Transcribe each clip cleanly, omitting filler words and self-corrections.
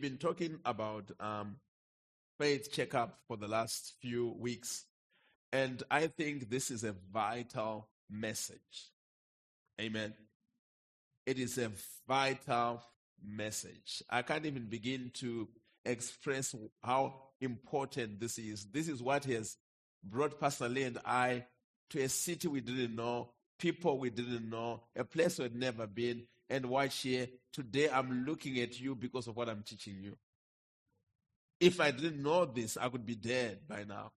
We've been talking about faith checkup for the last few weeks, and I think this is a vital message. Amen. It is a vital message. I can't even begin to express how important this is. This is what has brought Pastor Lee and I to a city we didn't know, people we didn't know, a place we'd never been. And watch here, today I'm looking at you because of what I'm teaching you. If I didn't know this, I could be dead by now.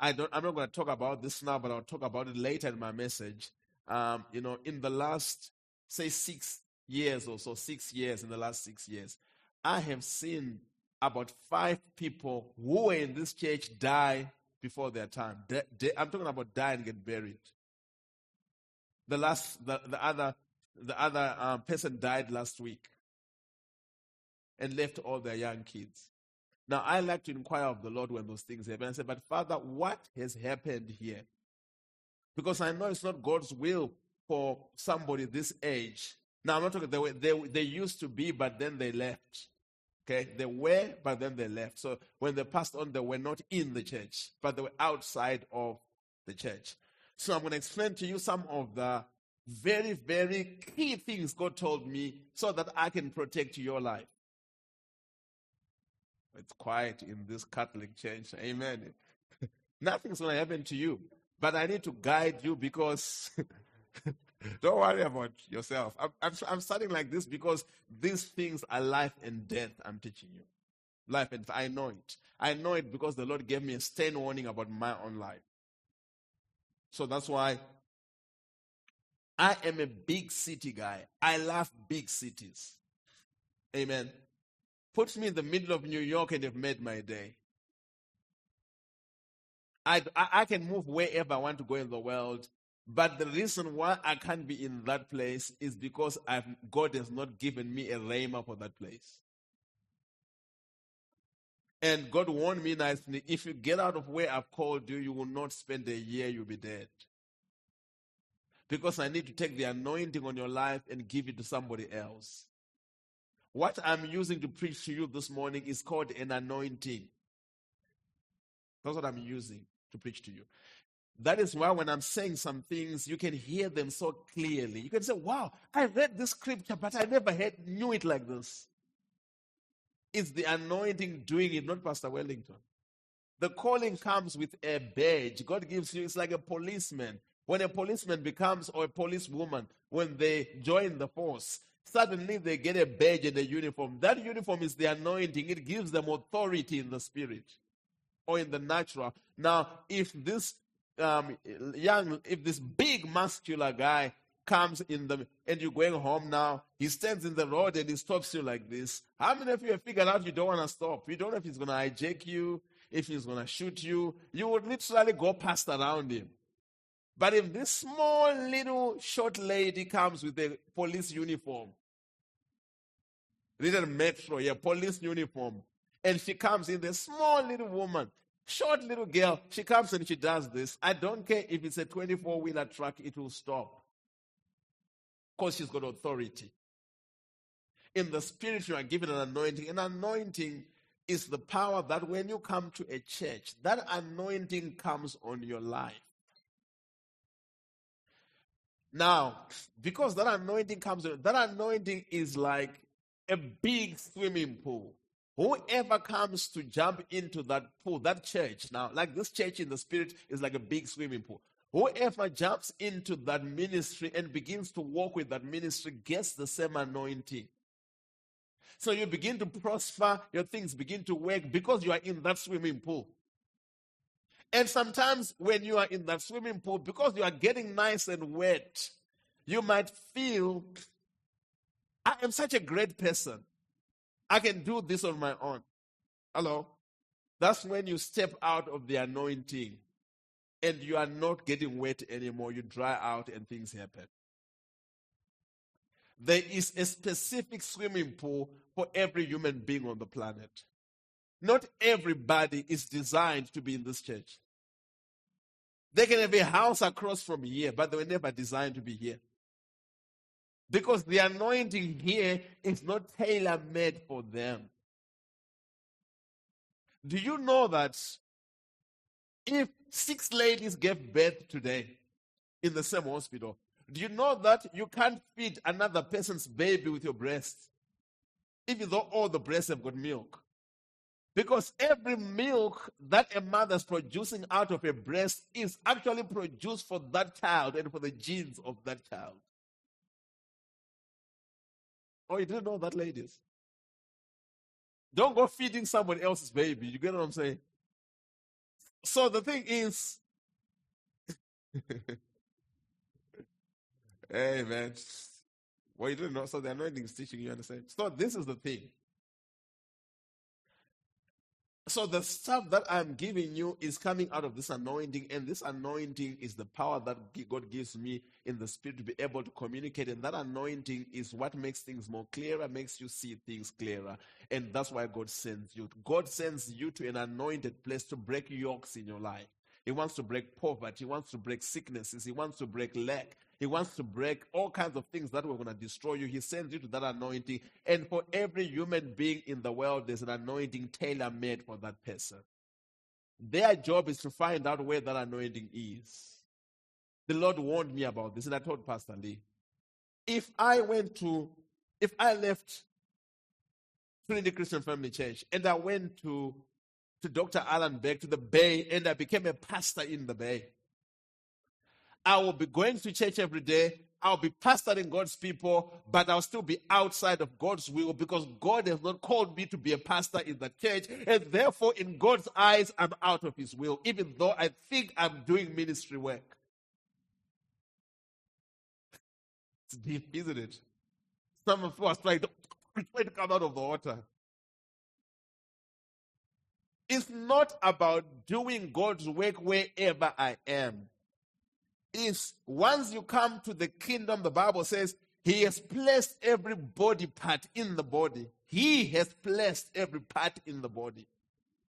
I'm not going to talk about this now, but I'll talk about it later in my message. In the last, say, 6 years or so, I have seen about 5 people who were in this church die before their time. I'm talking about die and get buried. The other person died last week and left all their young kids. Now, I like to inquire of the Lord when those things happen. I say, but Father, what has happened here? Because I know it's not God's will for somebody this age. Now, I'm not talking they used to be, but then they left. Okay? They were, but then they left. So when they passed on, they were not in the church, but they were outside of the church. So I'm going to explain to you some of the very, very key things God told me so that I can protect your life. It's quiet in this Catholic church. Amen. Nothing's going to happen to you, but I need to guide you because don't worry about yourself. I'm starting like this because these things are life and death I'm teaching you. Life and death. I know it. I know it because the Lord gave me a stern warning about my own life. So that's why I am a big city guy. I love big cities. Amen. Puts me in the middle of New York and have made my day. I can move wherever I want to go in the world, but the reason why I can't be in that place is because God has not given me a rhema for that place. And God warned me nicely, if you get out of where I've called you, you will not spend a year, you'll be dead. Because I need to take the anointing on your life and give it to somebody else. What I'm using to preach to you this morning is called an anointing. That's what I'm using to preach to you. That is why when I'm saying some things, you can hear them so clearly. You can say, wow, I read this scripture, but I never knew it like this. It's the anointing doing it, not Pastor Wellington. The calling comes with a badge. God gives you, it's like a policeman. When a policeman becomes, or a policewoman, when they join the force, suddenly they get a badge and a uniform. That uniform is the anointing. It gives them authority in the spirit or in the natural. Now, if this big muscular guy comes and you're going home now, he stands in the road and he stops you like this. How many of you have figured out you don't want to stop? You don't know if he's going to hijack you, if he's going to shoot you. You would literally go past around him. But if this small, little, short lady comes with a police uniform, little Metro, police uniform, and she comes in, the small, little woman, short, little girl, she comes and she does this. I don't care if it's a 24-wheeler truck, it will stop. Because she's got authority. In the spirit, you are given an anointing. An anointing is the power that when you come to a church, that anointing comes on your life. Now, because that anointing is like a big swimming pool. Whoever comes to jump into that pool, that church, now, like this church in the spirit is like a big swimming pool. Whoever jumps into that ministry and begins to walk with that ministry gets the same anointing. So you begin to prosper, your things begin to work because you are in that swimming pool. And sometimes when you are in that swimming pool, because you are getting nice and wet, you might feel, I am such a great person. I can do this on my own. Hello? That's when you step out of the anointing and you are not getting wet anymore. You dry out and things happen. There is a specific swimming pool for every human being on the planet. Not everybody is designed to be in this church. They can have a house across from here, but they were never designed to be here. because the anointing here is not tailor-made for them. Do you know that if 6 ladies gave birth today in the same hospital, do you know that you can't feed another person's baby with your breast, even though all the breasts have got milk? Because every milk that a mother's producing out of her breast is actually produced for that child and for the genes of that child. Oh, you didn't know that, ladies? Don't go feeding someone else's baby. You get what I'm saying? So the thing is, hey, man. Well, you didn't know. So the anointing is teaching you, understand? So this is the thing. So the stuff that I'm giving you is coming out of this anointing, and this anointing is the power that God gives me in the spirit to be able to communicate, and that anointing is what makes things more clearer, makes you see things clearer, and that's why God sends you. God sends you to an anointed place to break yokes in your life. He wants to break poverty. He wants to break sicknesses. He wants to break lack. He wants to break all kinds of things that were going to destroy you. He sends you to that anointing. And for every human being in the world, there's an anointing tailor-made for that person. Their job is to find out where that anointing is. The Lord warned me about this, and I told Pastor Lee, if I left Trinity Christian Family Church and I went to Dr. Alan Beck, to the Bay, and I became a pastor in the Bay, I will be going to church every day. I'll be pastoring God's people, but I'll still be outside of God's will because God has not called me to be a pastor in the church. And therefore, in God's eyes, I'm out of his will, even though I think I'm doing ministry work. It's deep, isn't it? Some of us try to come out of the water. It's not about doing God's work wherever I am. Is once you come to the kingdom, the Bible says, he has placed every body part in the body. He has placed every part in the body.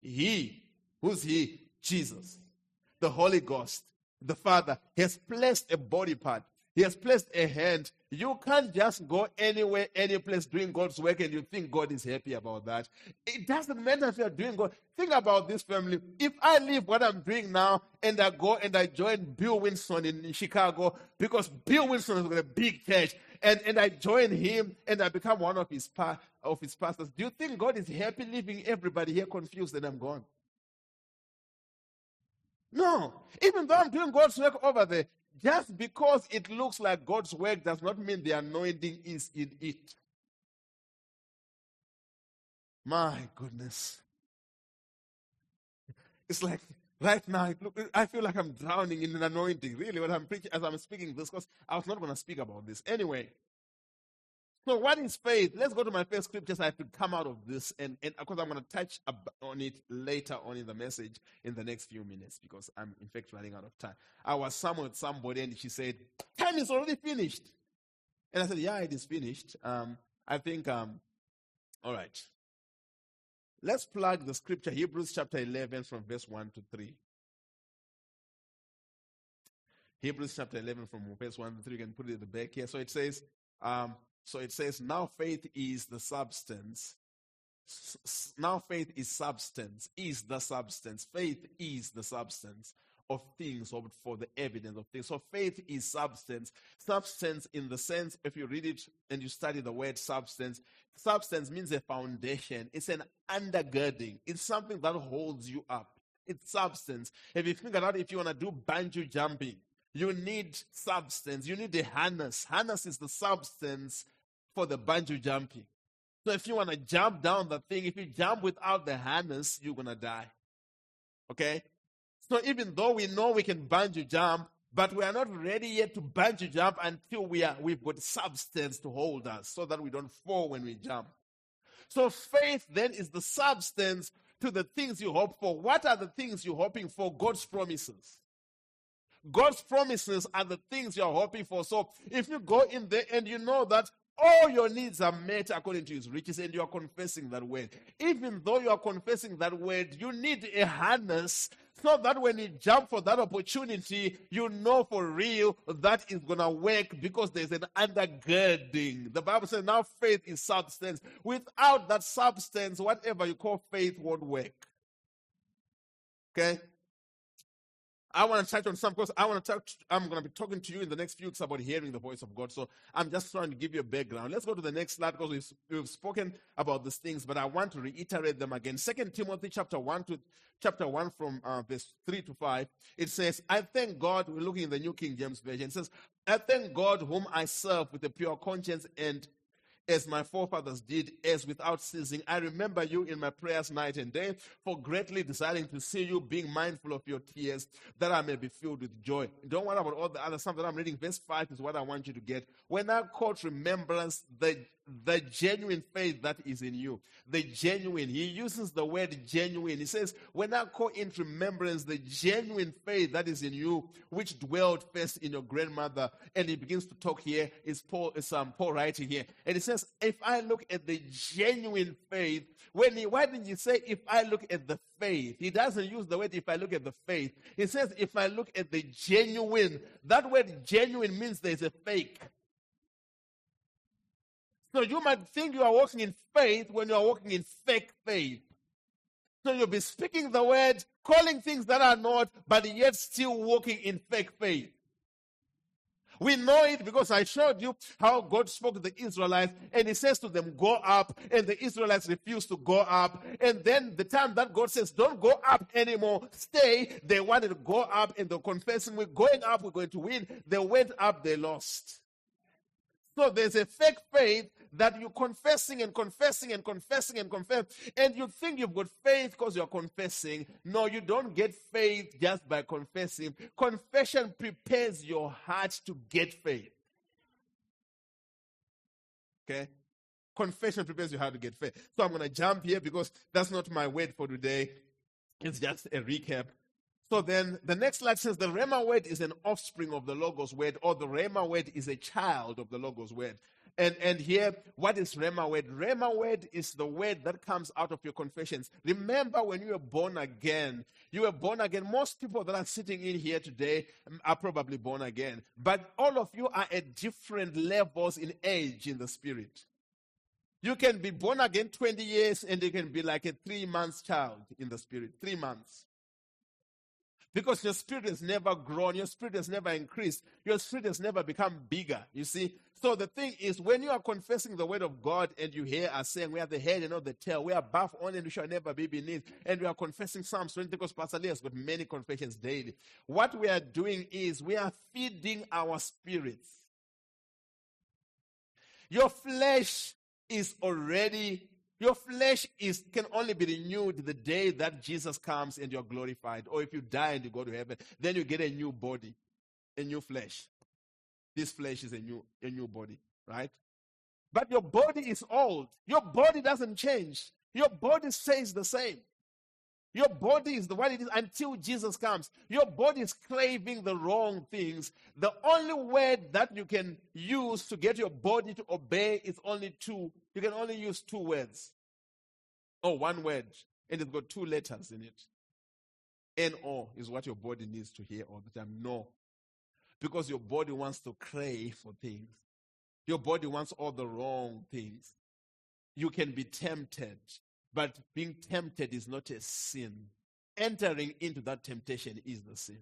He, who's he? Jesus, the Holy Ghost, the Father, has placed a body part. He has placed a hand. You can't just go anywhere, any place doing God's work and you think God is happy about that. It doesn't matter if you're doing God. Think about this, family. If I leave what I'm doing now and I go and I join Bill Winston in Chicago, because Bill Winston is a big church, and I join him and I become one of his pastors, do you think God is happy leaving everybody here confused and I'm gone? No. Even though I'm doing God's work over there, just because it looks like God's work does not mean the anointing is in it. My goodness. It's like right now, I feel like I'm drowning in an anointing, really, when I'm preaching, as I'm speaking this, because I was not going to speak about this. Anyway, so what is faith? Let's go to my first scriptures. I have to come out of this, and of course, I'm going to touch on it later on in the message in the next few minutes, because I'm, in fact, running out of time. I was somewhere with somebody, and she said, time is already finished. And I said, yeah, it is finished. All right. Let's plug the scripture, Hebrews chapter 11 from verse 1 to 3. Hebrews chapter 11 from verse 1 to 3. You can put it at the back here. So it says... now faith is the substance. Now faith is substance, is the substance. Faith is the substance of things, or for the evidence of things. So faith is substance. Substance in the sense, if you read it and you study the word substance, substance means a foundation. It's an undergirding. It's something that holds you up. It's substance. If you think about it, if you want to do bungee jumping, you need substance. You need a harness. Harness is the substance for the bungee jumping. So if you want to jump down the thing, if you jump without the harness, you're going to die. Okay? So even though we know we can bungee jump, but we are not ready yet to bungee jump until we've got substance to hold us so that we don't fall when we jump. So faith then is the substance to the things you hope for. What are the things you're hoping for? God's promises. God's promises are the things you're hoping for. So if you go in there and you know that all your needs are met according to his riches and you are confessing that word, even though you are confessing that word, you need a harness so that when you jump for that opportunity, you know for real that is going to work because there's an undergirding. The Bible says now faith is substance. Without that substance, whatever you call faith won't work. Okay? I want to touch on some because I'm going to be talking to you in the next few weeks about hearing the voice of God. So I'm just trying to give you a background. Let's go to the next slide because we've spoken about these things, but I want to reiterate them again. Second Timothy chapter 1 from verse 3 to 5. It says, I thank God, we're looking in the New King James Version. It says, I thank God whom I serve with a pure conscience and as my forefathers did, as without ceasing. I remember you in my prayers night and day, for greatly desiring to see you, being mindful of your tears, that I may be filled with joy. Don't worry about all the other stuff that I'm reading. Verse 5 is what I want you to get. When I caught remembrance, the genuine faith that is in you. The genuine. He uses the word genuine. He says, when I call into remembrance the genuine faith that is in you, which dwelled first in your grandmother. And he begins to talk here. It's Paul writing here. And he says, if I look at the genuine faith, why didn't you say, if I look at the faith? He doesn't use the word, if I look at the faith. He says, if I look at the genuine. That word genuine means there's a fake. So you might think you are walking in faith when you are walking in fake faith. So you'll be speaking the word, calling things that are not, but yet still walking in fake faith. We know it because I showed you how God spoke to the Israelites and he says to them, go up, and the Israelites refuse to go up. And then the time that God says, don't go up anymore, stay, they wanted to go up and they're confessing, we're going up, we're going to win. They went up, they lost. So there's a fake faith that you're confessing and confessing and confessing and confessing. And you think you've got faith because you're confessing. No, you don't get faith just by confessing. Confession prepares your heart to get faith. Okay? Confession prepares your heart to get faith. So I'm going to jump here because that's not my word for today. It's just a recap. So then the next slide says the Rhema word is an offspring of the Logos word, or the Rhema word is a child of the Logos word. And here, what is Rhema word? Rhema word is the word that comes out of your confessions. Remember when you were born again. You were born again. Most people that are sitting in here today are probably born again. But all of you are at different levels in age in the spirit. You can be born again 20 years and you can be like a 3-month child in the spirit. 3 months. Because your spirit has never grown, your spirit has never increased, your spirit has never become bigger, you see. So the thing is, when you are confessing the word of God and you hear us saying, we are the head and not the tail, we are above only and we shall never be beneath, and we are confessing Psalms 20 because Pastor Lee has got many confessions daily. What we are doing is we are feeding our spirits. Your flesh can only be renewed the day that Jesus comes and you're glorified. Or if you die and you go to heaven, then you get a new body, a new flesh. This flesh is a new body, right? But your body is old. Your body doesn't change. Your body stays the same. Your body is the one it is until Jesus comes. Your body is craving the wrong things. The only word that you can use to get your body to obey is only two. You can only use two words. Or one word. And it's got two letters in it. N-O is what your body needs to hear all the time. No. Because your body wants to crave for things. Your body wants all the wrong things. You can be tempted. But being tempted is not a sin. Entering into that temptation is the sin.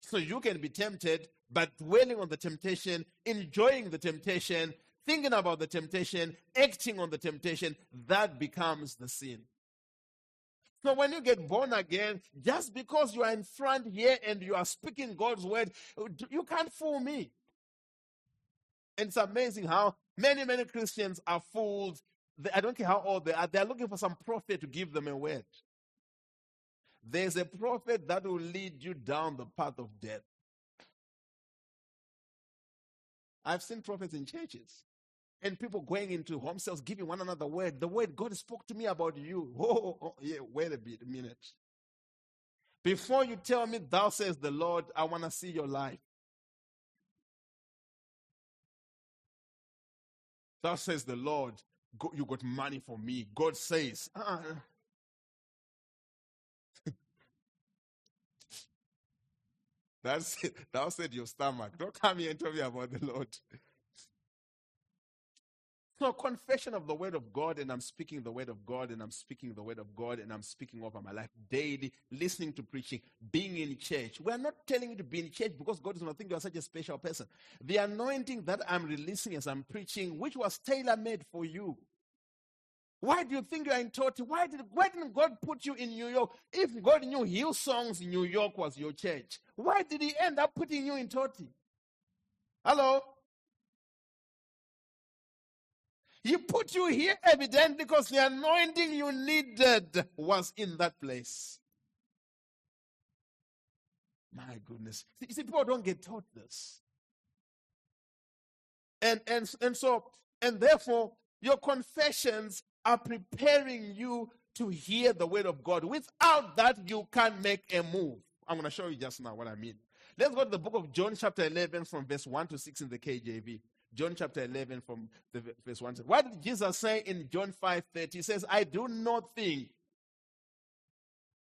So you can be tempted, but dwelling on the temptation, enjoying the temptation, thinking about the temptation, acting on the temptation, that becomes the sin. So when you get born again, just because you are in front here and you are speaking God's word, you can't fool me. And it's amazing how many, many Christians are fooled. I don't care how old they are. They are looking for some prophet to give them a word. There's a prophet that will lead you down the path of death. I've seen prophets in churches and people going into home cells giving one another word. The word God spoke to me about you. Oh, yeah, wait a minute. Before you tell me, thou says the Lord, I want to see your life. Thou says the Lord. You got money for me. God says, That's it. Thou said your stomach. Don't come here and tell me about the Lord. So confession of the word of God, and I'm speaking the word of God, and I'm speaking the word of God, and I'm speaking over my life daily, listening to preaching, being in church. We're not telling you to be in church because God does not think you're such a special person. The anointing that I'm releasing as I'm preaching, which was tailor-made for you. Why do you think you are in Toti? Why didn't God put you in New York? If God knew Hillsong's New York was your church, why did he end up putting you in Toti? Hello? He put you here evident because the anointing you needed was in that place. My goodness. You see, people don't get taught this. And therefore, your confessions are preparing you to hear the word of God. Without that, you can't make a move. I'm going to show you just now what I mean. Let's go to the book of John chapter 11 from verse 1 to 6 in the KJV. John chapter 11 from the verse 1 to 6. What did Jesus say in John 5:30? He says, I do nothing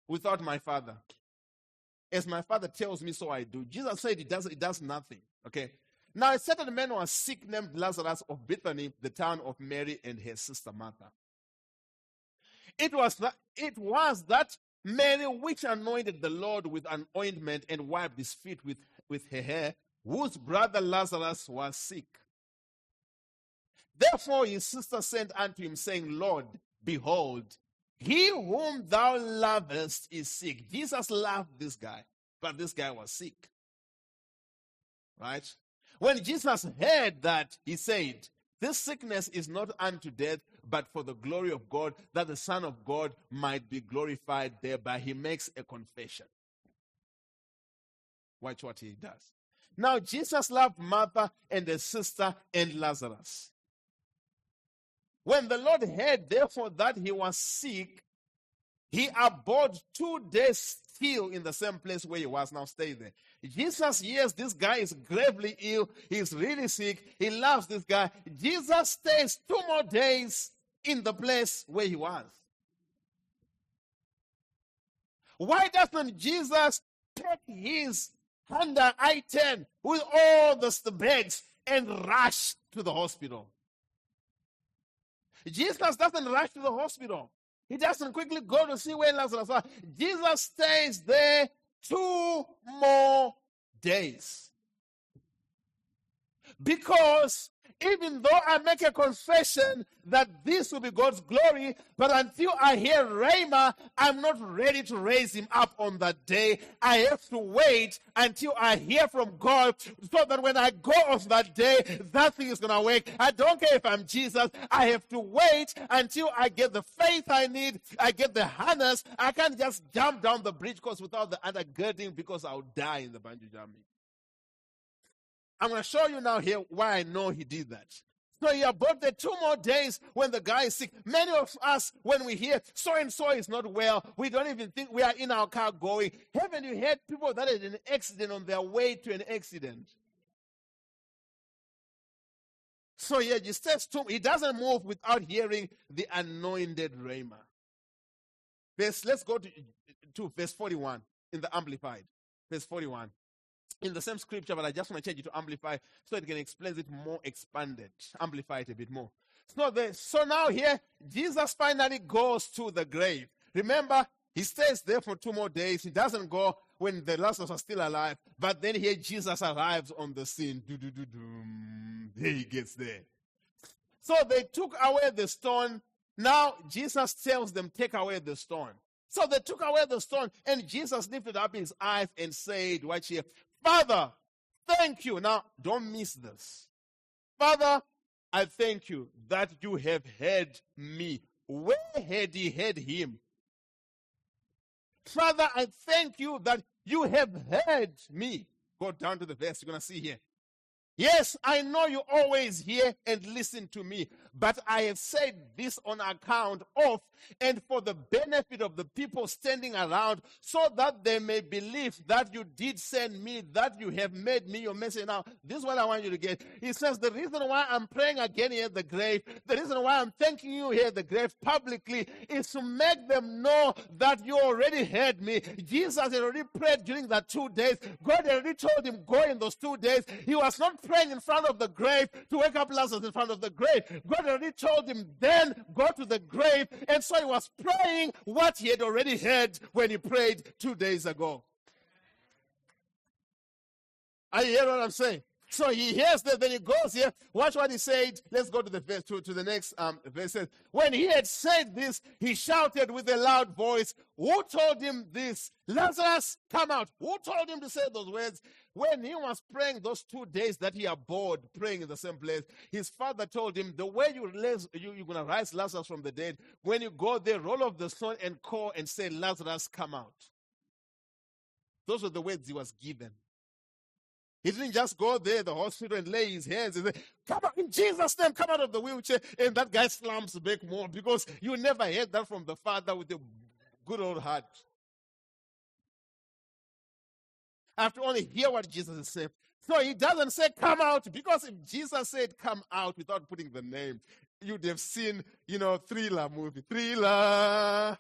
without my Father. As my Father tells me, so I do. Jesus said he does nothing. Okay. Now, a certain man was sick named Lazarus of Bethany, the town of Mary and her sister Martha. It was that Mary which anointed the Lord with an ointment and wiped his feet with her hair, whose brother Lazarus was sick. Therefore his sister sent unto him, saying, Lord, behold, he whom thou lovest is sick. Jesus loved this guy, but this guy was sick. Right? When Jesus heard that, he said, this sickness is not unto death, but for the glory of God, that the Son of God might be glorified thereby. He makes a confession. Watch what he does. Now, Jesus loved Martha and her sister and Lazarus. When the Lord heard, therefore, that he was sick, he abode 2 days still in the same place where he was. Now stay there. Jesus hears this guy is gravely ill. He's really sick. He loves this guy. Jesus stays 2 more days in the place where he was. Why doesn't Jesus take his Honda I-10 with all the bags and rush to the hospital? Jesus doesn't rush to the hospital. He doesn't quickly go to see where Lazarus was. Jesus stays there 2 more days. Because even though I make a confession that this will be God's glory, but until I hear Rhema, I'm not ready to raise him up on that day. I have to wait until I hear from God so that when I go on that day, that thing is going to work. I don't care if I'm Jesus. I have to wait until I get the faith I need. I get the harness. I can't just jump down the bridge because without the undergirding, because I'll die in the bungee jumping. I'm going to show you now here why I know he did that. So he abode there 2 more days when the guy is sick. Many of us, when we hear so-and-so is not well, we don't even think we are in our car going. Haven't you heard people that had an accident on their way to an accident? So yeah, he says to him, he doesn't move without hearing the anointed Rhema. Let's go to verse 41 in the Amplified. Verse 41. In the same scripture, but I just want to change it to Amplify so it can explain it more expanded. Amplify it a bit more. So now here, Jesus finally goes to the grave. Remember, he stays there for 2 more days. He doesn't go when the Lazarus was still alive. But then here, Jesus arrives on the scene. There he gets there. So they took away the stone. Now Jesus tells them, take away the stone. So they took away the stone, and Jesus lifted up his eyes and said, watch here, Father, thank you. Now, don't miss this. Father, I thank you that you have heard me. Where had he heard him? Father, I thank you that you have heard me. Go down to the verse. You're going to see here. Yes, I know you always hear and listen to me, But I have said this on account of and for the benefit of the people standing around, so that they may believe that you did send me, that you have made me your messenger. Now, this is what I want you to get. He says, the reason why I'm praying again here at the grave, the reason why I'm thanking you here at the grave publicly is to make them know that you already heard me. Jesus had already prayed during that 2 days. God already told him, go in those 2 days. He was not praying in front of the grave to wake up Lazarus in front of the grave. God already told him, then go to the grave. And so he was praying what he had already heard when he prayed 2 days ago. Are you hearing what I'm saying? So he hears that, then he goes here. Watch what he said. Let's go to the verse, to the next verse. When he had said this, he shouted with a loud voice, who told him this? Lazarus, come out. Who told him to say those words? When he was praying those 2 days that he abode praying in the same place, his father told him, the way you're going to rise Lazarus from the dead, when you go there, roll off the stone and call and say, Lazarus, come out. Those were the words he was given. He didn't just go there, the hospital, and lay his hands and say, come out in Jesus' name, come out of the wheelchair. And that guy slumps back more, because you never heard that from the father with a good old heart. After only hear what Jesus has said. So he doesn't say, come out, because if Jesus said, come out, without putting the name, you'd have seen, Thriller movie. Thriller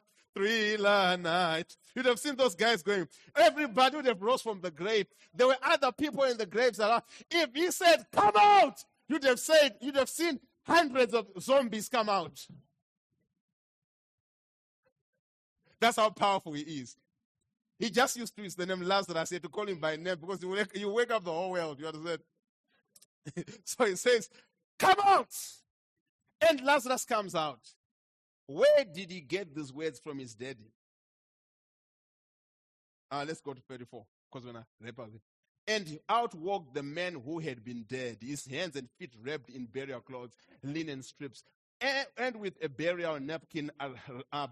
night. You'd have seen those guys going. Everybody would have rose from the grave. There were other people in the graves around. If he said, come out, you'd have seen hundreds of zombies come out. That's how powerful he is. He just used to use the name Lazarus to call him by name, because you wake up the whole world. You understand? So he says, come out. And Lazarus comes out. Where did he get these words from his daddy? Let's go to 34, because when I wrap up it. And out walked the man who had been dead, his hands and feet wrapped in burial clothes, linen strips, and with a burial napkin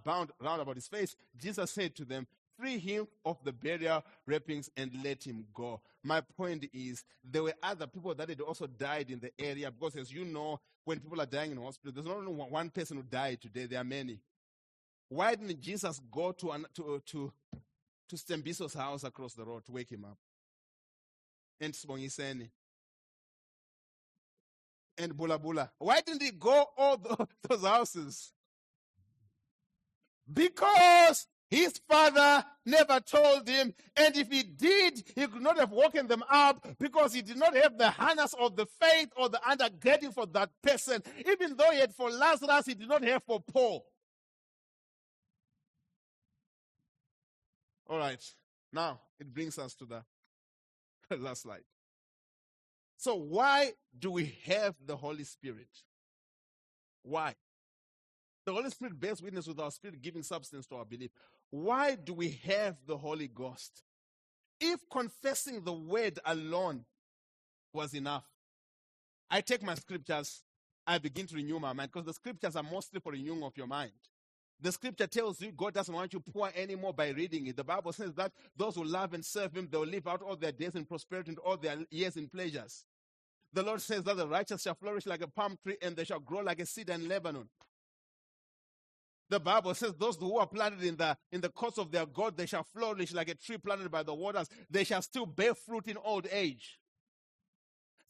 bound round about his face. Jesus said to them, free him of the burial wrappings and let him go. My point is, there were other people that had also died in the area, because as you know, when people are dying in hospital, there's not only one person who died today. There are many. Why didn't Jesus go to Stembiso's house across the road to wake him up? And Sbongiseni. And Bula Bula. Why didn't he go all those houses? Because his father never told him, and if he did, he could not have woken them up, because he did not have the harness of the faith or the undergirding for that person. Even though he had for Lazarus, he did not have for Paul. All right, now it brings us to the last slide. So why do we have the Holy Spirit? Why? The Holy Spirit bears witness with our spirit, giving substance to our belief. Why do we have the Holy Ghost? If confessing the word alone was enough, I take my scriptures, I begin to renew my mind, because the scriptures are mostly for renewing of your mind. The scripture tells you God doesn't want you poor anymore by reading it. The Bible says that those who love and serve him, they will live out all their days in prosperity and all their years in pleasures. The Lord says that the righteous shall flourish like a palm tree, and they shall grow like a cedar in Lebanon. The Bible says those who are planted in the courts of their God, they shall flourish like a tree planted by the waters. They shall still bear fruit in old age.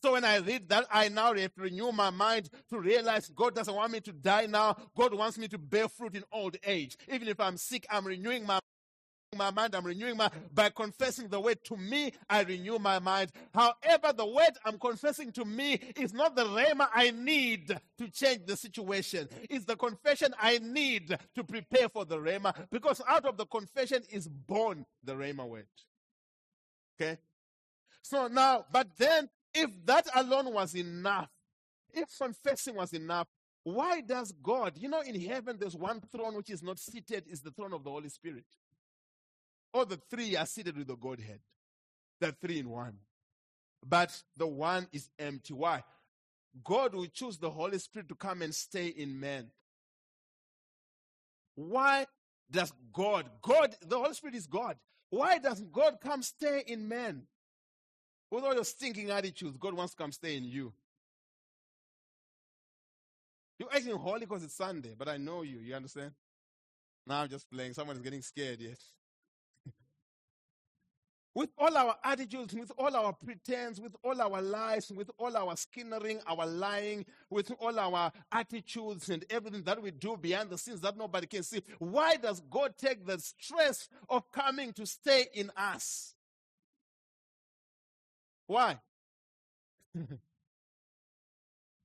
So when I read that, I now have to renew my mind to realize God doesn't want me to die now. God wants me to bear fruit in old age. Even if I'm sick, I'm renewing my mind. I'm renewing my mind. By confessing the word to me, I renew my mind. However, the word I'm confessing to me is not the rhema I need to change the situation. It's the confession I need to prepare for the rhema, because out of the confession is born the rhema word. Okay? So now, but then, if that alone was enough, if confessing was enough, why does God, in heaven there's one throne which is not seated, is the throne of the Holy Spirit. All the three are seated with the Godhead. They're three in one. But the one is empty. Why? God will choose the Holy Spirit to come and stay in man. Why does God, the Holy Spirit is God. Why does God come stay in man? With all your stinking attitudes, God wants to come stay in you. You're acting holy because it's Sunday, but I know you. You understand? Now I'm just playing. Someone is getting scared, yes. With all our attitudes, with all our pretense, with all our lies, with all our skinnering, our lying, with all our attitudes and everything that we do behind the scenes that nobody can see, why does God take the stress of coming to stay in us? Why?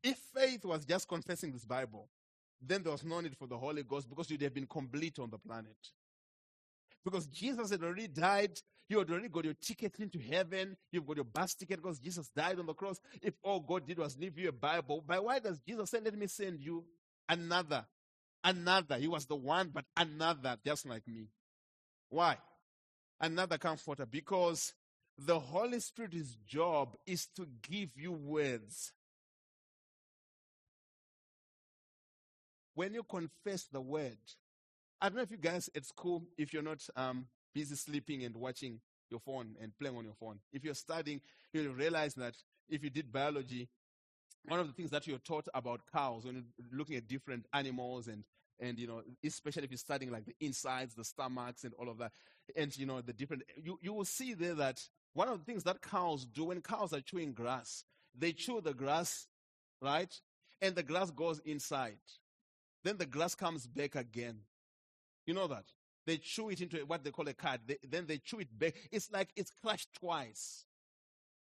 If faith was just confessing this Bible, then there was no need for the Holy Ghost because you'd have been complete on the planet. Because Jesus had already died. You had already got your ticket into heaven. You've got your bus ticket because Jesus died on the cross. If all God did was leave you a Bible, but why does Jesus say, let me send you another? He was the one, but another, just like me. Why? Another comforter. Because the Holy Spirit's job is to give you words. When you confess the word, I don't know if you guys at school, if you're not busy sleeping and watching your phone and playing on your phone. If you're studying, you'll realize that if you did biology, one of the things that you're taught about cows when you're looking at different animals and you know, especially if you're studying like the insides, the stomachs and all of that, and you know, the different, you will see there that one of the things that cows do when cows are chewing grass, they chew the grass, right? And the grass goes inside. Then the grass comes back again. You know that? They chew it into what they call a cud. Then they chew it back. It's like it's crushed twice.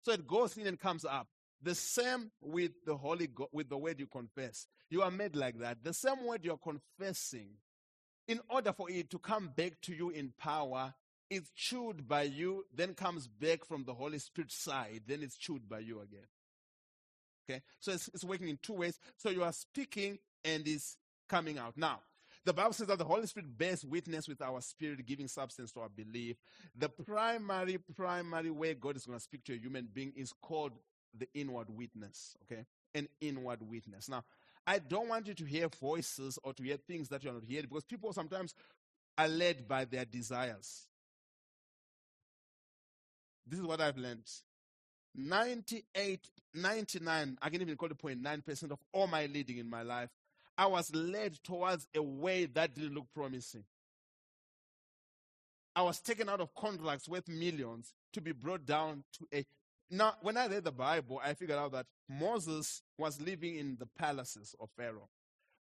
So it goes in and comes up. The same with the Holy Ghost, with the word you confess. You are made like that. The same word you're confessing, in order for it to come back to you in power, it's chewed by you, then comes back from the Holy Spirit side, then it's chewed by you again. Okay? So it's working in two ways. So you are speaking and it's coming out. Now, the Bible says that the Holy Spirit bears witness with our spirit, giving substance to our belief. The primary way God is going to speak to a human being is called the inward witness, okay? An inward witness. Now, I don't want you to hear voices or to hear things that you're not hearing because people sometimes are led by their desires. This is what I've learned. 99, I can even call it 0.9% of all my leading in my life, I was led towards a way that didn't look promising. I was taken out of contracts worth millions to be brought down to a... Now, when I read the Bible, I figured out that Moses was living in the palaces of Pharaoh.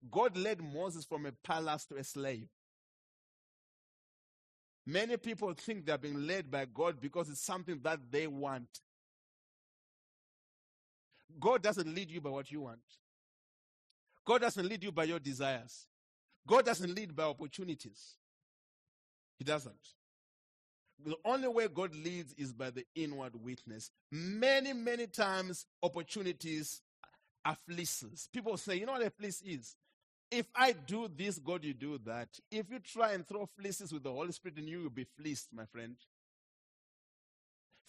God led Moses from a palace to a slave. Many people think they're being led by God because it's something that they want. God doesn't lead you by what you want. God doesn't lead you by your desires. God doesn't lead by opportunities. He doesn't. The only way God leads is by the inward witness. Many, many times opportunities are fleeces. People say, you know what a fleece is? If I do this, God, you do that. If you try and throw fleeces with the Holy Spirit in you, you'll be fleeced, my friend.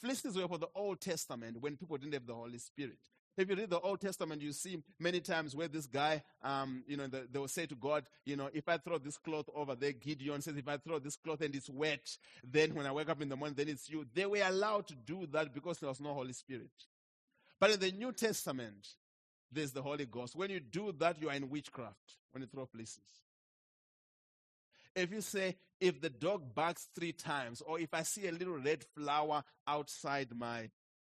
Fleeces were for the Old Testament when people didn't have the Holy Spirit. If you read the Old Testament, you see many times where this guy, they will say to God, you know, if I throw this cloth over there, Gideon says, if I throw this cloth and it's wet, then when I wake up in the morning, then it's you. They were allowed to do that because there was no Holy Spirit. But in the New Testament, there's the Holy Ghost. When you do that, you are in witchcraft when you throw places. If you say, if the dog barks 3 times, or if I see a little red flower outside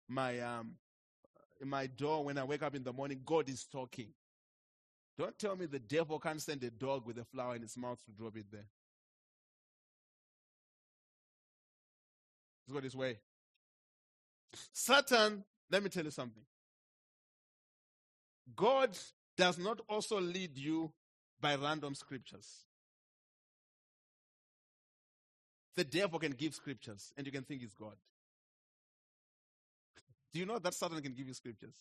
my door when I wake up in the morning, God is talking. Don't tell me the devil can't send a dog with a flower in his mouth to drop it there. Let's go this way. Satan, let me tell you something. God does not also lead you by random scriptures. The devil can give scriptures and you can think it's God. Do you know that Satan can give you scriptures?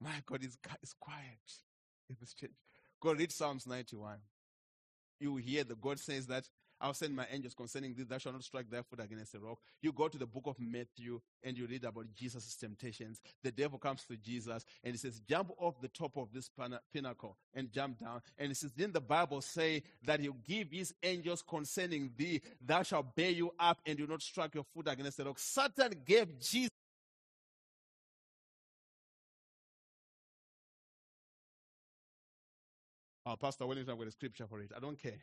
My God, it's quiet in this church. Go read Psalms 91. You will hear that God says that, I'll send my angels concerning thee, thou shalt not strike thy foot against a rock. You go to the book of Matthew and you read about Jesus' temptations. The devil comes to Jesus and he says, jump off the top of this pinnacle and jump down. And he says, then the Bible say that he'll give his angels concerning thee, thou shalt bear you up and do not strike your foot against a rock. Satan gave Jesus. Pastor Wellington with a scripture for it. I don't care.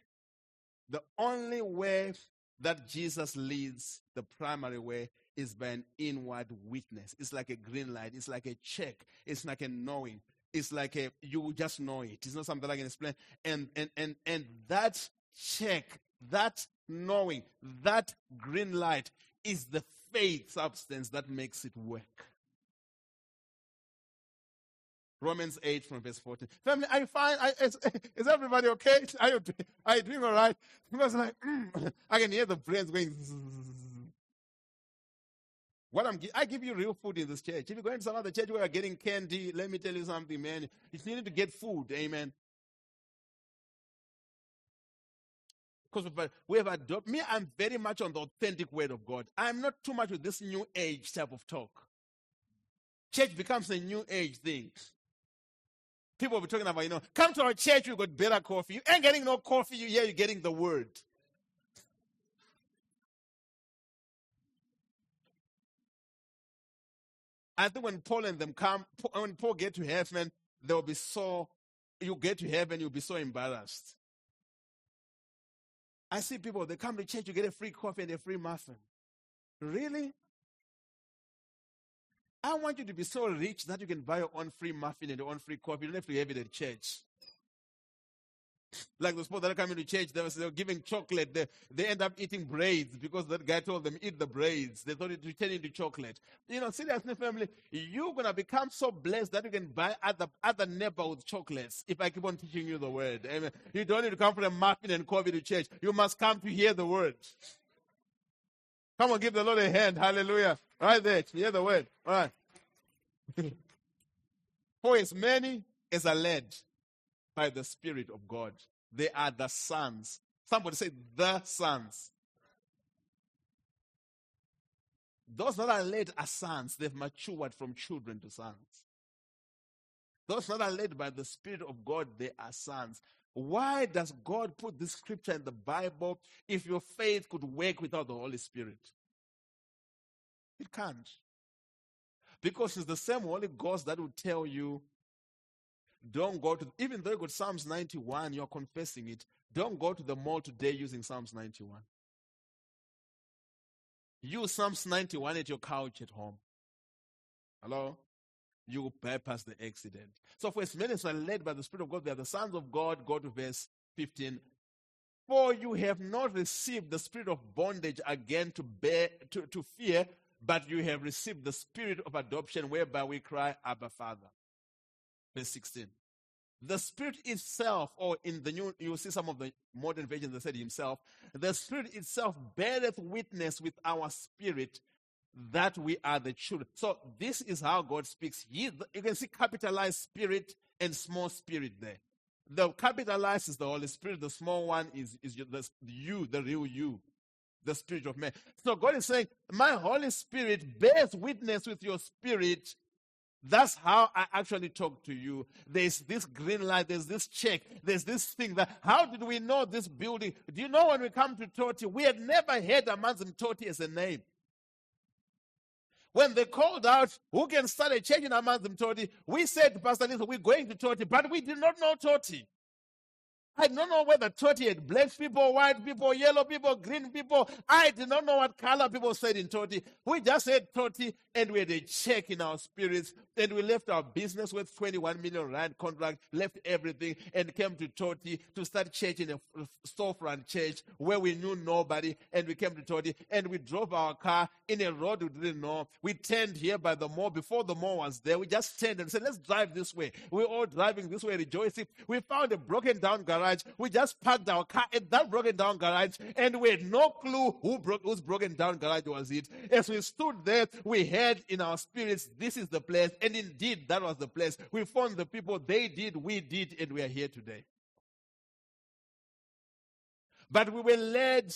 The only way that Jesus leads, the primary way, is by an inward witness. It's like a green light. It's like a check. It's like a knowing. It's like a, you just know it. It's not something I can explain. And that check, that knowing, that green light is the faith substance that makes it work. Romans 8 from verse 14. Family, I find, is everybody okay? Are you doing all right? Because like, I can hear the brains going. I give you real food in this church. If you're going to some other church where you're getting candy, let me tell you something, man. You need to get food, amen. Because we have adopted, me, I'm very much on the authentic word of God. I'm not too much with this new age type of talk. Church becomes a new age thing. People will be talking about, come to our church, we've got better coffee. You ain't getting no coffee, you're getting the word. I think when Paul and them come, when Paul get to heaven, you get to heaven, you'll be so embarrassed. I see people, they come to church, you get a free coffee and a free muffin. Really? I want you to be so rich that you can buy your own free muffin and your own free coffee. You don't have to have it at church. Like those people that are coming to church, they were giving chocolate. They end up eating braids because that guy told them, eat the braids. They thought it would turn into chocolate. Seriously, family, you're going to become so blessed that you can buy other neighborhood chocolates if I keep on teaching you the word. Amen. You don't need to come for a muffin and coffee to church. You must come to hear the word. Come on, give the Lord a hand. Hallelujah. Right there. Hear the word. All right. For as many as are led by the Spirit of God, they are the sons. Somebody say, the sons. Those that are led are sons. They've matured from children to sons. Those that are led by the Spirit of God, they are sons. Why does God put this scripture in the Bible if your faith could work without the Holy Spirit? It can't. Because it's the same Holy Ghost that will tell you, don't go to, even though you got Psalms 91, you're confessing it. Don't go to the mall today using Psalms 91. Use Psalms 91 at your couch at home. Hello? You will bypass the accident. So for as many as are led by the Spirit of God, they are the sons of God. Go to verse 15. For you have not received the spirit of bondage again to fear, but you have received the spirit of adoption, whereby we cry, Abba, Father. Verse 16. The Spirit itself, or in the new, you'll see some of the modern versions that said himself, the Spirit itself beareth witness with our spirit that we are the children. So this is how God speaks. You can see capitalized spirit and small spirit there. The capitalized is the Holy Spirit. The small one is the real you, the spirit of man. So God is saying, my Holy Spirit bears witness with your spirit. That's how I actually talk to you. There's this green light. There's this check. There's this thing. How did we know this building? Do you know when we come to Toti, we had never heard Amanzimtoti as a name. When they called out, who can start a church in Amanzimtoti? We said to Pastor Lee, we're going to Toti, but we did not know Toti. I don't know whether Toti had black people, white people, yellow people, green people. I did not know what color people said in Toti. We just said Toti, and we had a check in our spirits, and we left our business with 21 million rand contract, left everything, and came to Toti to start church in a storefront church where we knew nobody, and we came to Toti, and we drove our car in a road we didn't know. We turned here by the mall. Before the mall was there, we just turned and said, let's drive this way. We're all driving this way, rejoicing. We found a broken-down garage. We just parked our car at that broken-down garage, and we had no clue whose broken-down garage was it. As we stood there, we heard in our spirits, this is the place, and indeed, that was the place. We found the people, they did, we did, and we are here today. But we were led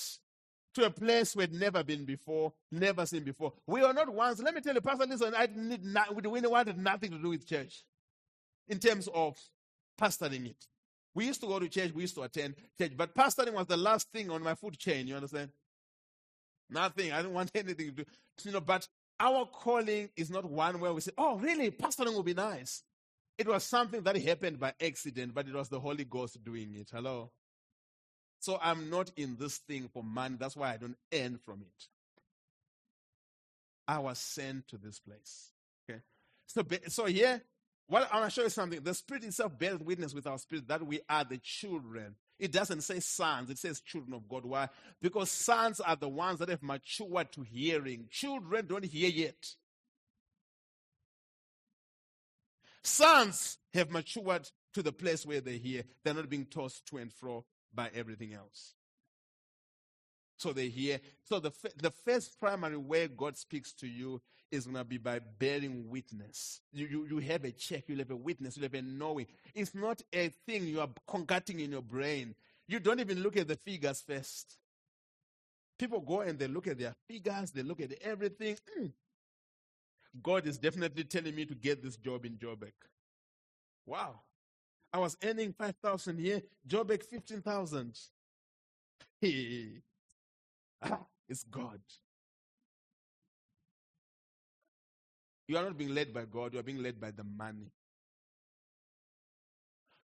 to a place we'd never been before, never seen before. We were not once, let me tell you, Pastor, listen, we wanted nothing to do with church in terms of pastoring it. We used to go to church, we used to attend church, but pastoring was the last thing on my food chain, you understand? Nothing, I didn't want anything to do. But our calling is not one where we say, oh, really, pastoring will be nice. It was something that happened by accident, but it was the Holy Ghost doing it. Hello? So I'm not in this thing for money. That's why I don't earn from it. I was sent to this place. Okay. So here, I'm going to show you something. The Spirit itself bears witness with our spirit that we are the children. It doesn't say sons. It says children of God. Why? Because sons are the ones that have matured to hearing. Children don't hear yet. Sons have matured to the place where they hear. They're not being tossed to and fro by everything else. So they hear. So the first primary way God speaks to you is going to be by bearing witness. You have a check. You'll have a witness. You'll have a knowing. It's not a thing you are concocting in your brain. You don't even look at the figures first. People go and they look at their figures. They look at everything. God is definitely telling me to get this job in Joburg. Wow. I was earning 5,000 here. Joburg, 15,000. Hey. It's God. You are not being led by God. You are being led by the money.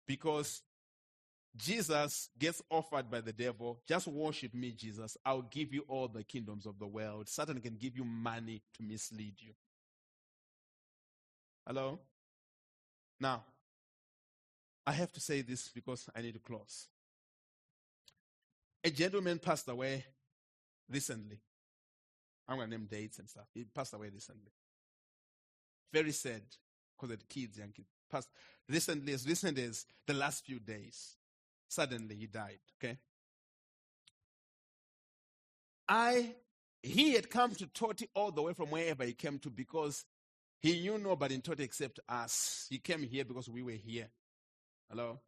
Because Jesus gets offered by the devil, just worship me, Jesus. I'll give you all the kingdoms of the world. Satan can give you money to mislead you. Hello? Now, I have to say this because I need to close. A gentleman passed away recently. I'm going to name dates and stuff. He passed away recently. Very sad because the kids, young kids, passed recently, as recent as the last few days. Suddenly he died, okay? He had come to Toti all the way from wherever he came to because he knew nobody in Toti except us. He came here because we were here. Hello?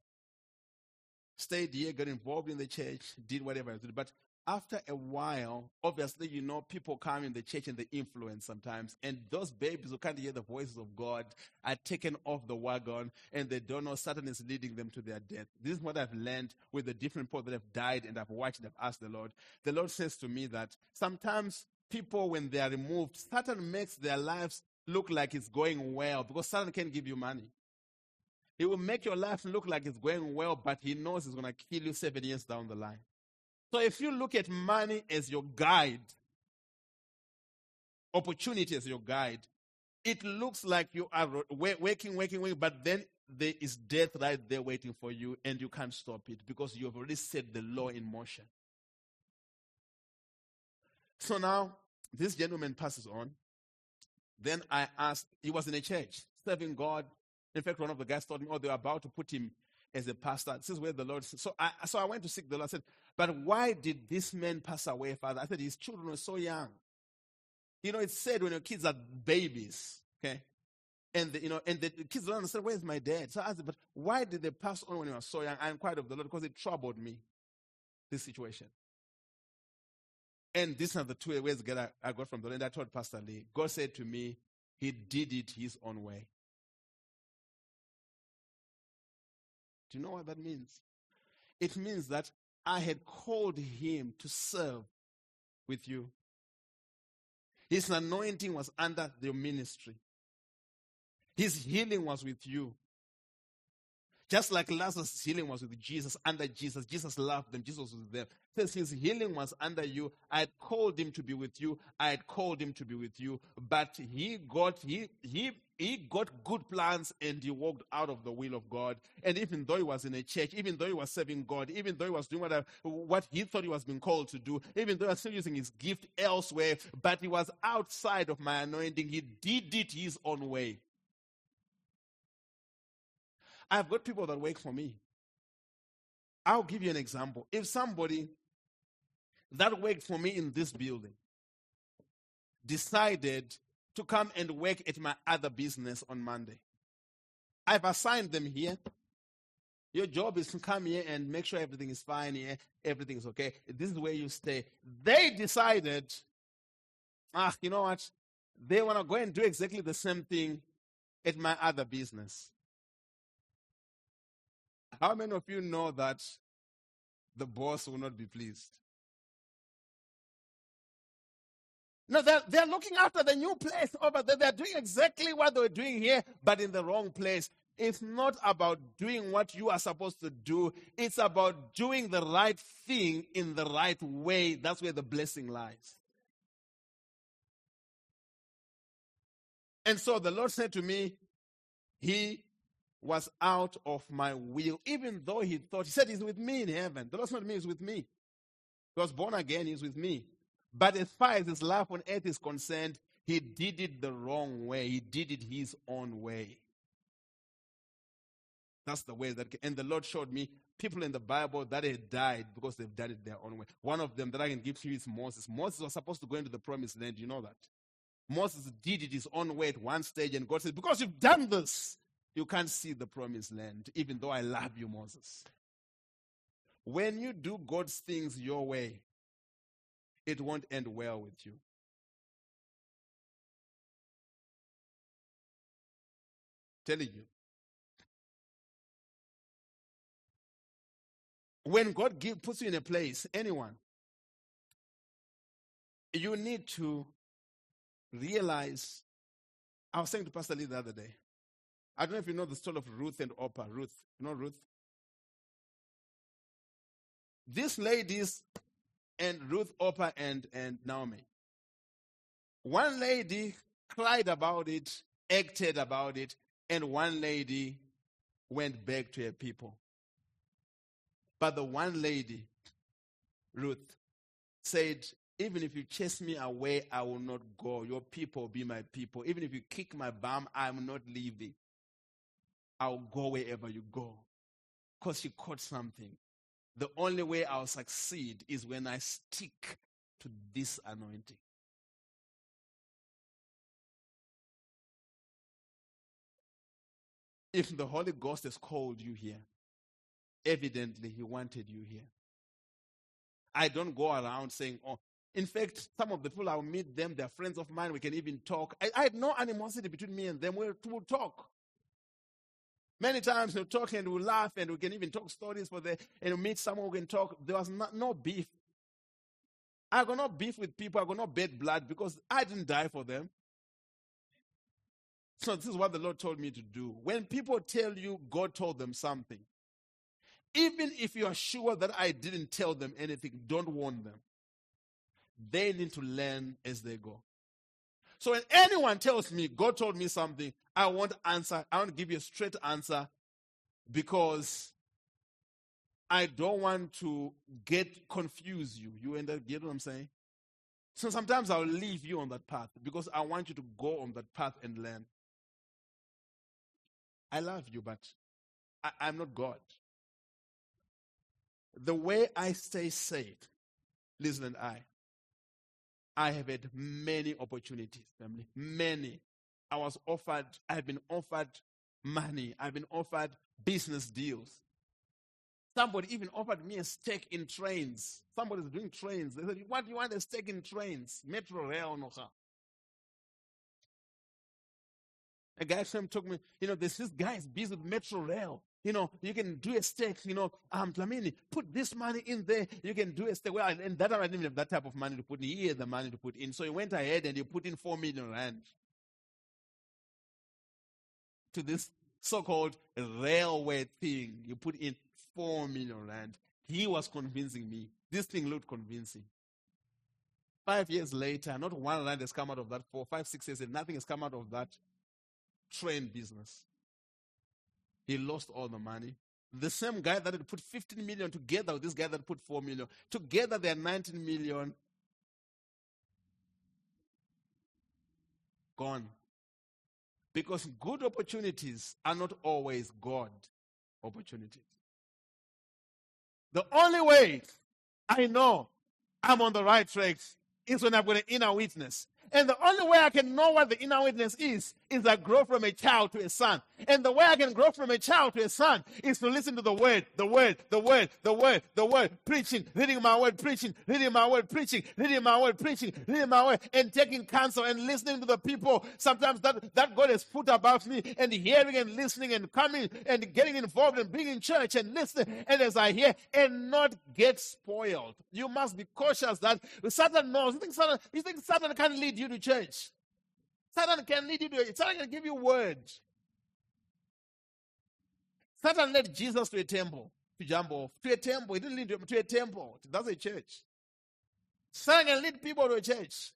Stayed here, got involved in the church, did whatever. But after a while, obviously, you know, people come in the church and they influence sometimes. And those babies who can't hear the voices of God are taken off the wagon and they don't know Satan is leading them to their death. This is what I've learned with the different people that have died and I've watched and I've asked the Lord. The Lord says to me that sometimes people, when they are removed, Satan makes their lives look like it's going well because Satan can give you money. He will make your life look like it's going well, but he knows he's going to kill you 7 years down the line. So if you look at money as your guide, opportunity as your guide, it looks like you are waking, but then there is death right there waiting for you, and you can't stop it because you have already set the law in motion. So now, this gentleman passes on. Then I asked, he was in a church, serving God. In fact, one of the guys told me, oh, they were about to put him as a pastor. This is where the Lord said. So I went to seek the Lord. I said, but why did this man pass away, Father? I said, his children were so young. You know, it's said when your kids are babies, okay? And the kids don't understand, where's my dad? So I asked, but why did they pass on when you were so young? I inquired of the Lord because it troubled me, this situation. And these are the two ways I got from the Lord. And I told Pastor Lee, God said to me, he did it his own way. Do you know what that means? It means that I had called him to serve with you. His anointing was under your ministry. His healing was with you. Just like Lazarus' healing was with Jesus, under Jesus. Jesus loved them. Jesus was there. Since his healing was under you, I had called him to be with you. But he got good plans and he walked out of the will of God. And even though he was in a church, even though he was serving God, even though he was doing what he thought he was being called to do, even though he was still using his gift elsewhere, but he was outside of my anointing. He did it his own way. I've got people that work for me. I'll give you an example. If somebody that worked for me in this building decided to come and work at my other business on Monday, I've assigned them here. Your job is to come here and make sure everything is fine here, everything is okay. This is where you stay. They decided, you know what? They want to go and do exactly the same thing at my other business. How many of you know that the boss will not be pleased? No, they're looking after the new place over there. They're doing exactly what they were doing here, but in the wrong place. It's not about doing what you are supposed to do. It's about doing the right thing in the right way. That's where the blessing lies. And so the Lord said to me, he was out of my will, even though he thought, he said, he's with me in heaven. The Lord said to me, he's with me. He was born again, he's with me. But as far as his life on earth is concerned, he did it the wrong way. He did it his own way. That's the way that, and the Lord showed me people in the Bible that had died because they've done it their own way. One of them that I can give to you is Moses. Moses was supposed to go into the promised land. You know that. Moses did it his own way at one stage, and God said, because you've done this, you can't see the promised land, even though I love you, Moses. When you do God's things your way, it won't end well with you. I'm telling you. When God puts you in a place, anyone, you need to realize, I was saying to Pastor Lee the other day, I don't know if you know the story of Ruth and Orpah. Ruth, you know Ruth? These ladies, and Ruth, Orpah, and Naomi. One lady cried about it, acted about it, and one lady went back to her people. But the one lady, Ruth, said, even if you chase me away, I will not go. Your people will be my people. Even if you kick my bum, I'm not leaving. I'll go wherever you go. Because she caught something. The only way I'll succeed is when I stick to this anointing. If the Holy Ghost has called you here, evidently he wanted you here. I don't go around saying, oh, in fact, some of the people I'll meet them, they're friends of mine, we can even talk. I have no animosity between me and them, we'll talk. Many times we'll talk and we'll laugh and we can even talk stories and we'll meet someone who can talk. There was no beef. I got no beef with people. I got no bad blood because I didn't die for them. So this is what the Lord told me to do. When people tell you God told them something, even if you are sure that I didn't tell them anything, don't warn them. They need to learn as they go. So when anyone tells me God told me something, I won't answer. I won't give you a straight answer because I don't want to confuse you. You end up getting what I'm saying? So sometimes I'll leave you on that path because I want you to go on that path and learn. I love you, but I'm not God. The way I stay safe, Liz and I have had many opportunities, family, many. I've been offered money. I've been offered business deals. Somebody even offered me a stake in trains. Somebody's doing trains. They said, what do you want a stake in trains? Metro Rail, no. A guy took me, this guy is busy with Metro Rail. You can do a stake, Dlamini, put this money in there. You can do a stake. Well, and that I didn't have that type of money to put in. He had the money to put in. So he went ahead and he put in 4 million rand to this so-called railway thing. You put in 4 million rand. He was convincing me. This thing looked convincing. 5 years later, not 1 rand has come out of that. 4, 5, 6 years, and nothing has come out of that train business. He lost all the money. The same guy that had put 15 million together with this guy that put 4 million. Together they are 19 million. Gone. Because good opportunities are not always God opportunities. The only way I know I'm on the right track is when I've got an inner witness. And the only way I can know what the inner witness is I grow from a child to a son. And the way I can grow from a child to a son is to listen to the word, the word, the word, the word, the word, preaching, reading my word, preaching, reading my word, preaching, reading my word, preaching, reading my word, and taking counsel and listening to the people. Sometimes that God has put above me, and hearing and listening and coming and getting involved and being in church and listening. And as I hear, and not get spoiled. You must be cautious that Satan knows. You think Satan can lead you to church? Satan can lead you to it. Satan can give you words. Satan led Jesus to a temple to jump off. To a temple. He didn't lead him to a temple. That's a church. Satan can lead people to a church.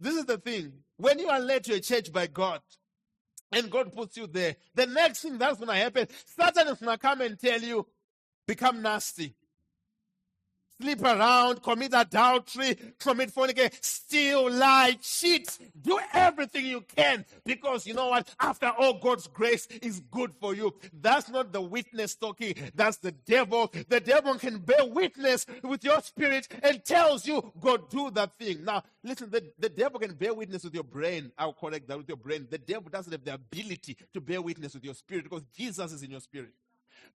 This is the thing. When you are led to a church by God, and God puts you there, the next thing that's going to happen, Satan is going to come and tell you, become nasty. Sleep around, commit adultery, commit fornication, steal, lie, cheat. Do everything you can because you know what? After all, God's grace is good for you. That's not the witness talking. That's the devil. The devil can bear witness with your spirit and tells you, go do that thing. Now, listen, the devil can bear witness with your brain. I'll correct that, with your brain. The devil doesn't have the ability to bear witness with your spirit because Jesus is in your spirit.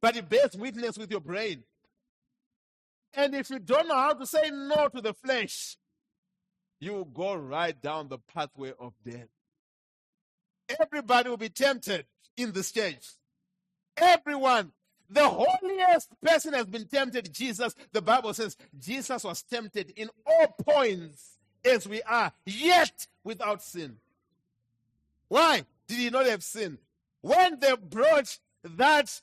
But he bears witness with your brain. And if you don't know how to say no to the flesh, you will go right down the pathway of death. Everybody will be tempted in this church. Everyone. The holiest person has been tempted, Jesus. The Bible says Jesus was tempted in all points as we are, yet without sin. Why did he not have sin? When they brought that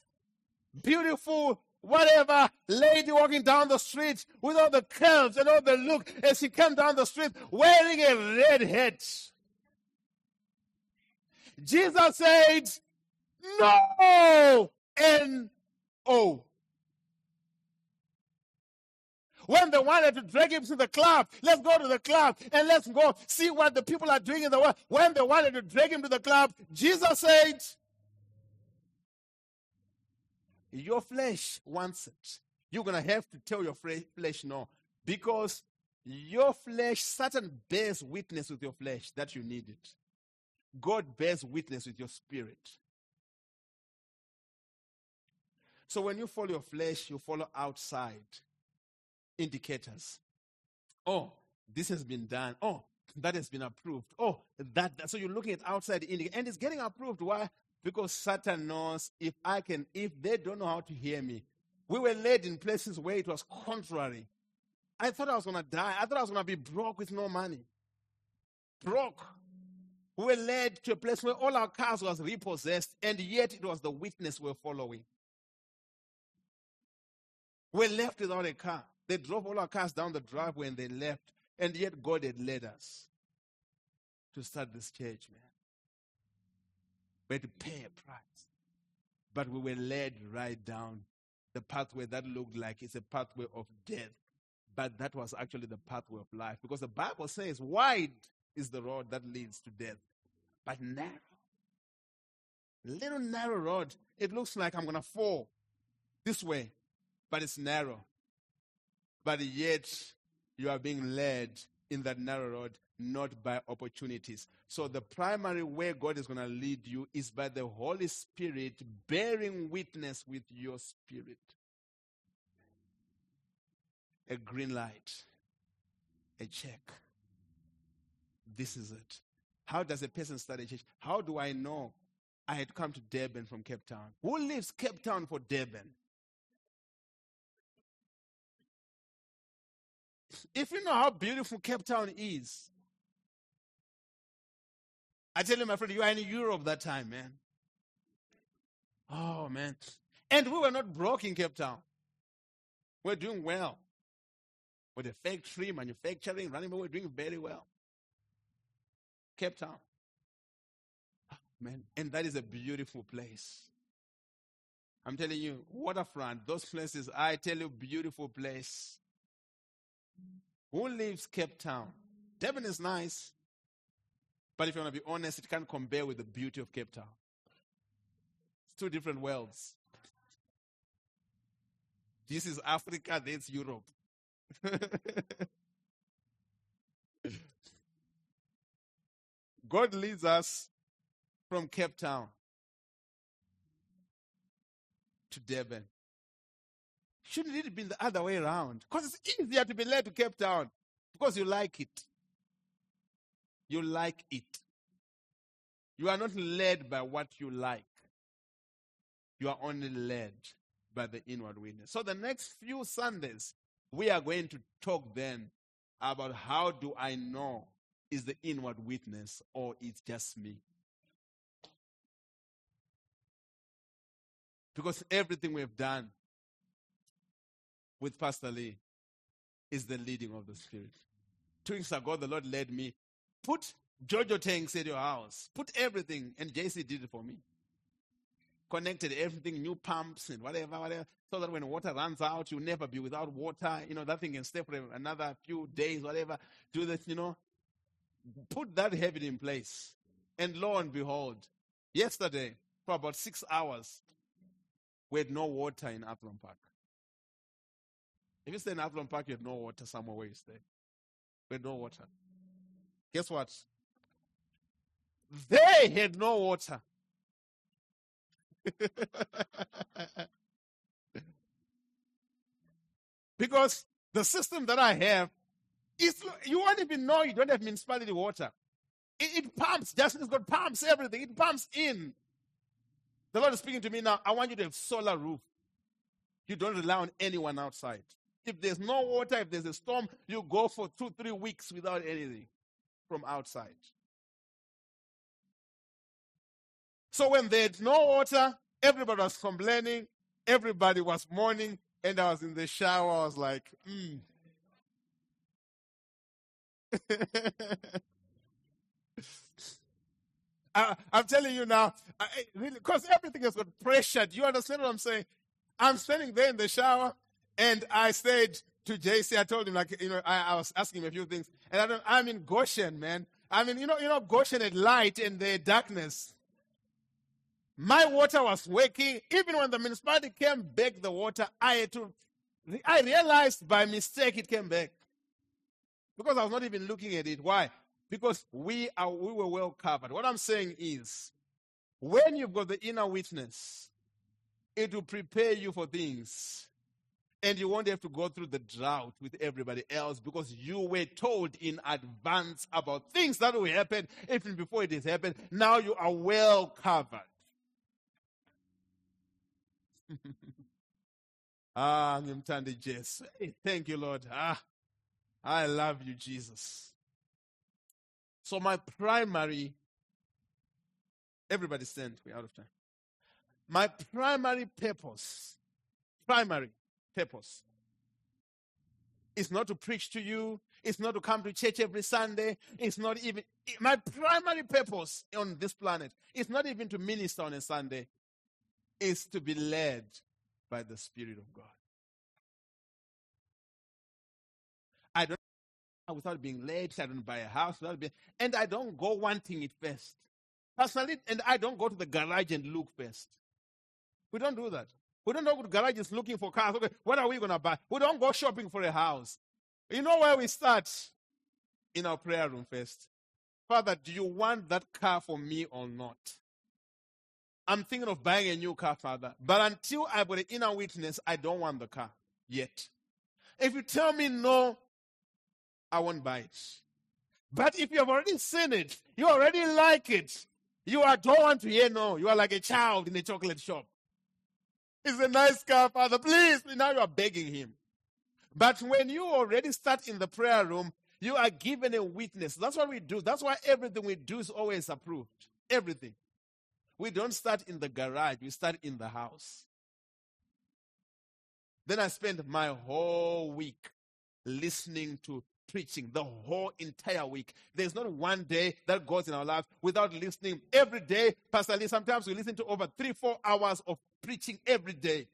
beautiful whatever lady walking down the street with all the curves and all the look as she came down the street wearing a red hat. Jesus said, no, N-O. When they wanted to drag him to the club, let's go to the club and let's go see what the people are doing in the world. When they wanted to drag him to the club, Jesus said, your flesh wants it. You're going to have to tell your flesh no. Because your flesh, Satan bears witness with your flesh that you need it. God bears witness with your spirit. So when you follow your flesh, you follow outside indicators. Oh, this has been done. Oh, that has been approved. Oh, that. So you're looking at outside indicators. And it's getting approved. Why? Because Satan knows if they don't know how to hear me. We were led in places where it was contrary. I thought I was going to die. I thought I was going to be broke with no money. Broke. We were led to a place where all our cars was repossessed, and yet it was the witness we were following. We left without a car. They drove all our cars down the driveway and they left, and yet God had led us to start this church, man. We had to pay a price. But we were led right down the pathway that looked like it's a pathway of death. But that was actually the pathway of life. Because the Bible says wide is the road that leads to death. But narrow. Little narrow road. It looks like I'm going to fall this way. But it's narrow. But yet you are being led in that narrow road, not by opportunities. So the primary way God is going to lead you is by the Holy Spirit bearing witness with your spirit. A green light. A check. This is it. How does a person start a church? How do I know? I had come to Devon from Cape Town. Who leaves Cape Town for Devon? If you know how beautiful Cape Town is, I tell you, my friend, you are in Europe that time, man. Oh, man. And we were not broke in Cape Town. We're doing well. With a factory, manufacturing, running, we're doing very well. Cape Town. Oh, man. And that is a beautiful place. I'm telling you, waterfront, those places, I tell you, beautiful place. Who leaves Cape Town? Devon is nice. But if you want to be honest, it can't compare with the beauty of Cape Town. It's two different worlds. This is Africa, that's Europe. God leads us from Cape Town to Devon. Shouldn't it have been the other way around? Because it's easier to be led to Cape Town because you like it. You like it. You are not led by what you like. You are only led by the inward witness. So the next few Sundays, we are going to talk then about how do I know is the inward witness or it's just me. Because everything we have done with Pastor Lee is the leading of the Spirit. 2 weeks ago, the Lord led me, put Jojo tanks at your house. Put everything. And JC did it for me. Connected everything, new pumps and whatever, so that when water runs out, you'll never be without water. You know, that thing can stay for another few days, whatever. Do that, you know. Put that habit in place. And lo and behold, yesterday, for about 6 hours, we had no water in Athlon Park. If you stay in Athlon Park, you have no water somewhere where you stay. We had no water. Guess what? They had no water. Because the system that I have is, you won't even know you don't have municipality water. It pumps, just it's got pumps, everything. It pumps in. The Lord is speaking to me now. I want you to have solar roof. You don't rely on anyone outside. If there's no water, if there's a storm, you go for 2-3 weeks without anything from outside. So when they had no water, everybody was complaining, everybody was mourning, and I was in the shower, I was like, I'm telling you now, because everything has got pressured. You understand what I'm saying? I'm standing there in the shower, and I said to JC, I told him, like, you know, I was asking him a few things, and I'm in Goshen, man. I mean, you know, Goshen had light and the darkness. My water was working. Even when the municipality came back, the water, I realized by mistake it came back. Because I was not even looking at it. Why? Because we were well covered. What I'm saying is, when you've got the inner witness, it will prepare you for things. And you won't have to go through the drought with everybody else because you were told in advance about things that will happen even before it has happened. Now you are well covered. Thank you, Lord. I love you, Jesus. So everybody stand, we're out of time. My primary purpose is not to preach to you. It's not to come to church every Sunday. It's not even, my primary purpose on this planet is not even to minister on a Sunday. Is to be led by the Spirit of God. I don't buy without being led. I don't buy a house without being, and I don't go wanting it first. Personally, and I don't go to the garage and look first. We don't do that. We don't go to the garages looking for cars. Okay, what are we going to buy? We don't go shopping for a house. You know where we start? In our prayer room first. Father, do you want that car for me or not? I'm thinking of buying a new car, Father. But until I've got an inner witness, I don't want the car yet. If you tell me no, I won't buy it. But if you have already seen it, you already like it, you don't want to hear no. You are like a child in a chocolate shop. It's a nice car, Father. Please. Now you are begging him. But when you already start in the prayer room, you are given a witness. That's what we do. That's why everything we do is always approved. Everything. We don't start in the garage. We start in the house. Then I spend my whole week listening to preaching, the whole entire week. There's not one day that goes in our lives without listening every day. Pastor Lee, sometimes we listen to over 3-4 hours of preaching every day.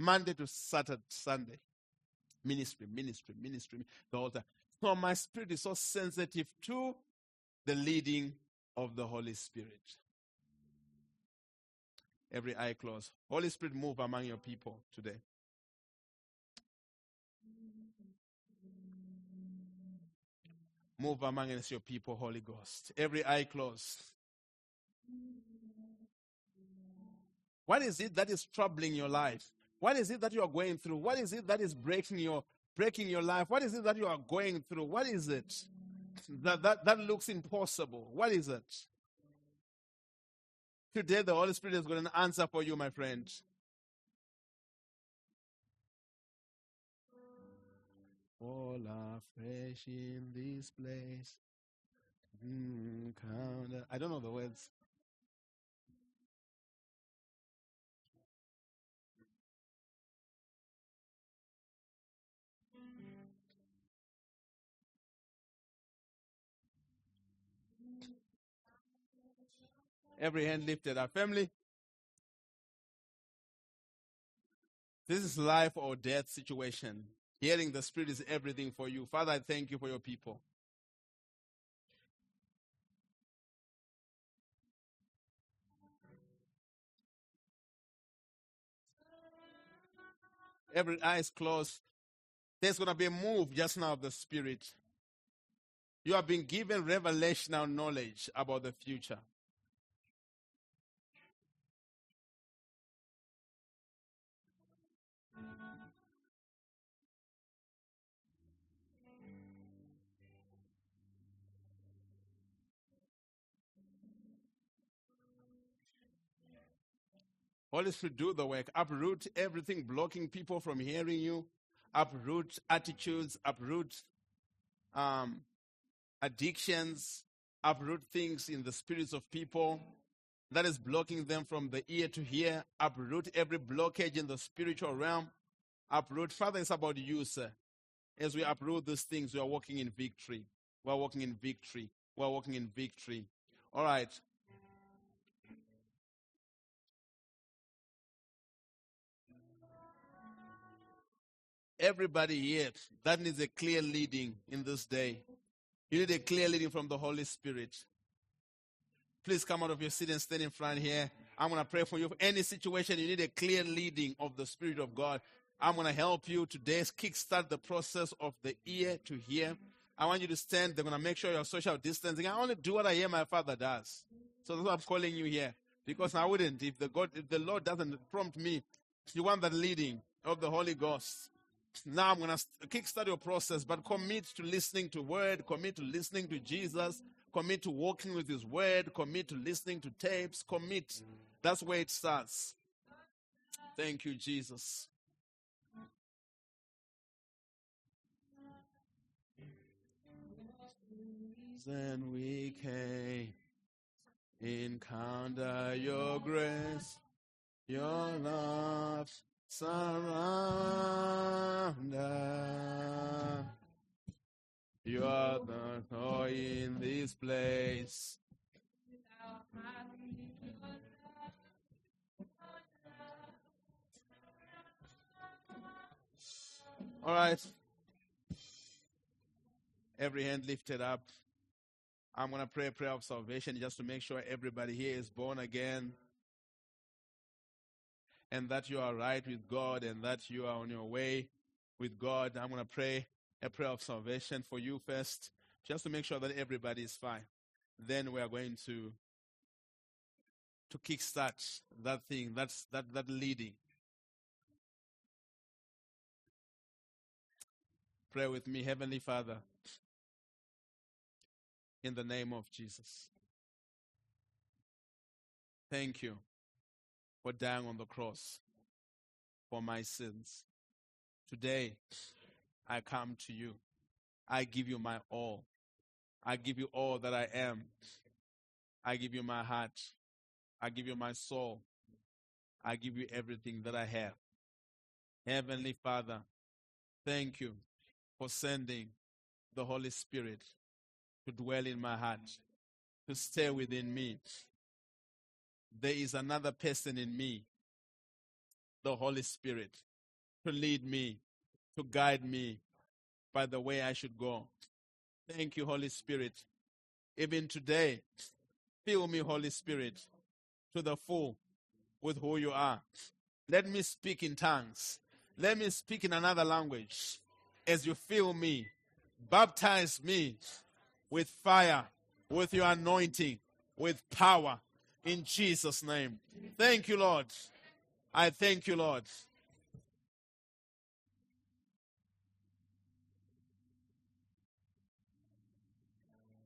Monday to Saturday, Sunday. Ministry, the whole time. So my spirit is so sensitive to the leading of the Holy Spirit. Every eye closed. Holy Spirit, move among your people today. Move among us, your people, Holy Ghost. Every eye closed. What is it that is troubling your life? What is it that you are going through? What is it that is breaking your life? What is it that you are going through? What is it that looks impossible? What is it? Today, the Holy Spirit has got an answer for you, my friend. All are fresh in this place. I don't know the words. Every hand lifted. Our family, this is life or death situation. Hearing the Spirit is everything for you. Father, I thank you for your people. Every eye is closed. There's going to be a move just now of the Spirit. You have been given revelational knowledge about the future. Holy Spirit, do the work. Uproot everything blocking people from hearing you. Uproot attitudes. Uproot addictions. Uproot things in the spirits of people that is blocking them from the ear to hear. Uproot every blockage in the spiritual realm. Uproot. Father, it's about you, sir. As we uproot these things, we are walking in victory. We are walking in victory. We are walking in victory. All right. Everybody here that needs a clear leading in this day. You need a clear leading from the Holy Spirit. Please come out of your seat and stand in front here. I'm going to pray for you. For any situation, you need a clear leading of the Spirit of God. I'm going to help you today. Kickstart the process of the ear to hear. I want you to stand. They're going to make sure you're social distancing. I only do what I hear my Father does. So that's why I'm calling you here. Because I wouldn't. If the Lord doesn't prompt me, you want that leading of the Holy Ghost. Now I'm going to kickstart your process, but commit to listening to word, commit to listening to Jesus, commit to walking with his word, commit to listening to tapes, commit. That's where it starts. Thank you, Jesus. Then we can encounter your grace, your love. Surrender. You are the joy in this place. All right. Every hand lifted up. I'm going to pray a prayer of salvation just to make sure everybody here is born again. And that you are right with God, and that you are on your way with God. I'm going to pray a prayer of salvation for you first, just to make sure that everybody is fine. Then we are going to kickstart that thing, that leading. Pray with me, Heavenly Father, in the name of Jesus. Thank you for dying on the cross for my sins. Today, I come to you. I give you my all. I give you all that I am. I give you my heart. I give you my soul. I give you everything that I have. Heavenly Father, thank you for sending the Holy Spirit to dwell in my heart, to stay within me. There is another person in me, the Holy Spirit, to lead me, to guide me by the way I should go. Thank you, Holy Spirit. Even today, fill me, Holy Spirit, to the full with who you are. Let me speak in tongues. Let me speak in another language. As you fill me, baptize me with fire, with your anointing, with power. In Jesus' name. Thank you, Lord. I thank you, Lord.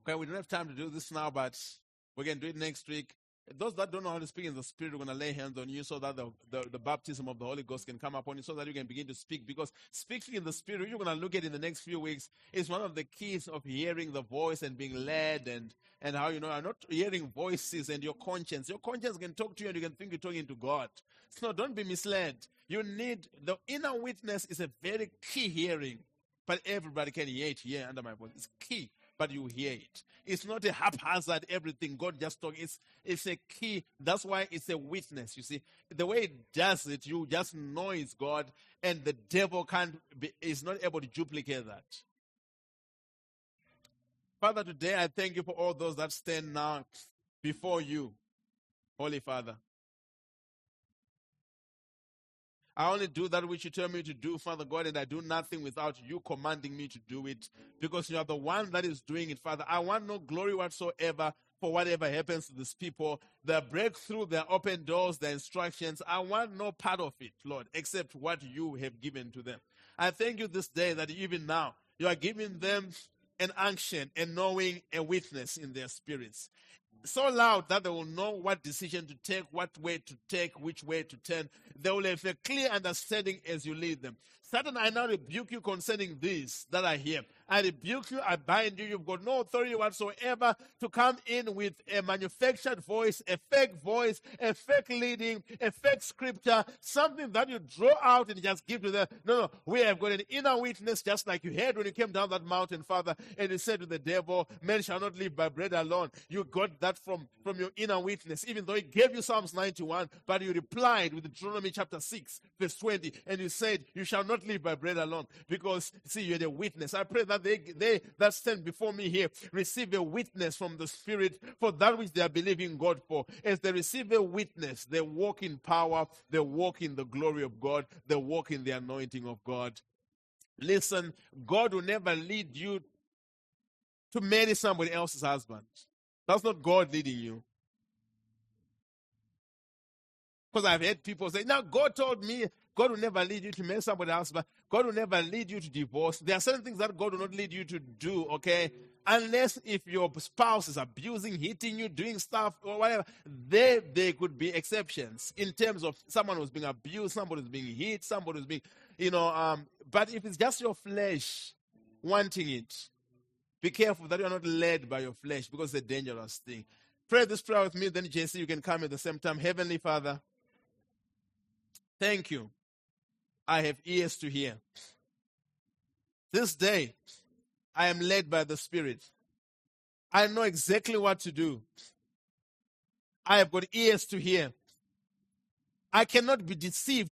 Okay, we don't have time to do this now, but we can do it next week. Those that don't know how to speak in the Spirit, we're going to lay hands on you so that the baptism of the Holy Ghost can come upon you so that you can begin to speak. Because speaking in the Spirit, you're going to look at in the next few weeks, is one of the keys of hearing the voice and being led and how you know are not hearing voices and your conscience. Your conscience can talk to you and you can think you're talking to God. So don't be misled. You need the inner witness is a very key hearing, but everybody can hear it here under my voice. It's key. but you hear it. It's not a haphazard everything God just talks. It's a key. That's why it's a witness, you see. The way it does it, you just know it's God, and the devil is not able to duplicate that. Father, today I thank you for all those that stand now before you, Holy Father. I only do that which you tell me to do, Father God, and I do nothing without you commanding me to do it, because you are the one that is doing it, Father. I want no glory whatsoever for whatever happens to these people. Their breakthrough, their open doors, their instructions, I want no part of it, Lord, except what you have given to them. I thank you this day that even now you are giving them an unction and knowing a witness in their spirits. So loud that they will know what decision to take, what way to take, which way to turn. They will have a clear understanding as you lead them. Satan, I now rebuke you concerning these that are here. I rebuke you, I bind you. You've got no authority whatsoever to come in with a manufactured voice, a fake leading, a fake scripture, something that you draw out and just give to them. No, we have got an inner witness, just like you had when you came down that mountain, Father, and you said to the devil, "Man shall not live by bread alone." You got that from your inner witness, even though he gave you Psalms 91, but you replied with Deuteronomy chapter 6, verse 20, and you said, "You shall not live by bread alone," because, see, you had a witness. I pray that they that stand before me here receive a witness from the Spirit for that which they are believing God for. As they receive a witness, they walk in power, they walk in the glory of God, they walk in the anointing of God. Listen, God will never lead you to marry somebody else's husband. That's not God leading you. Because I've heard people say, "Now God told me." God will never lead you to marry somebody else, but God will never lead you to divorce. There are certain things that God will not lead you to do, okay? Unless if your spouse is abusing, hitting you, doing stuff, or whatever, there could be exceptions in terms of someone who's being abused, somebody who's being hit, somebody who's being, but if it's just your flesh wanting it, be careful that you're not led by your flesh, because it's a dangerous thing. Pray this prayer with me, then JC, you can come at the same time. Heavenly Father, thank you. I have ears to hear. This day, I am led by the Spirit. I know exactly what to do. I have got ears to hear. I cannot be deceived.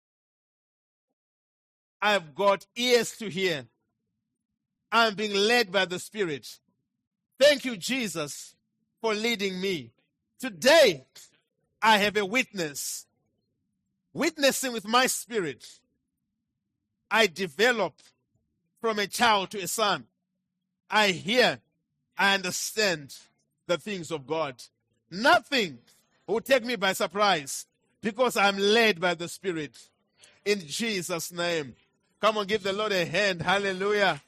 I have got ears to hear. I am being led by the Spirit. Thank you, Jesus, for leading me. Today, I have a witness. Witnessing with my spirit. I develop from a child to a son. I hear, I understand the things of God. Nothing will take me by surprise because I'm led by the Spirit. In Jesus' name. Come on, give the Lord a hand. Hallelujah.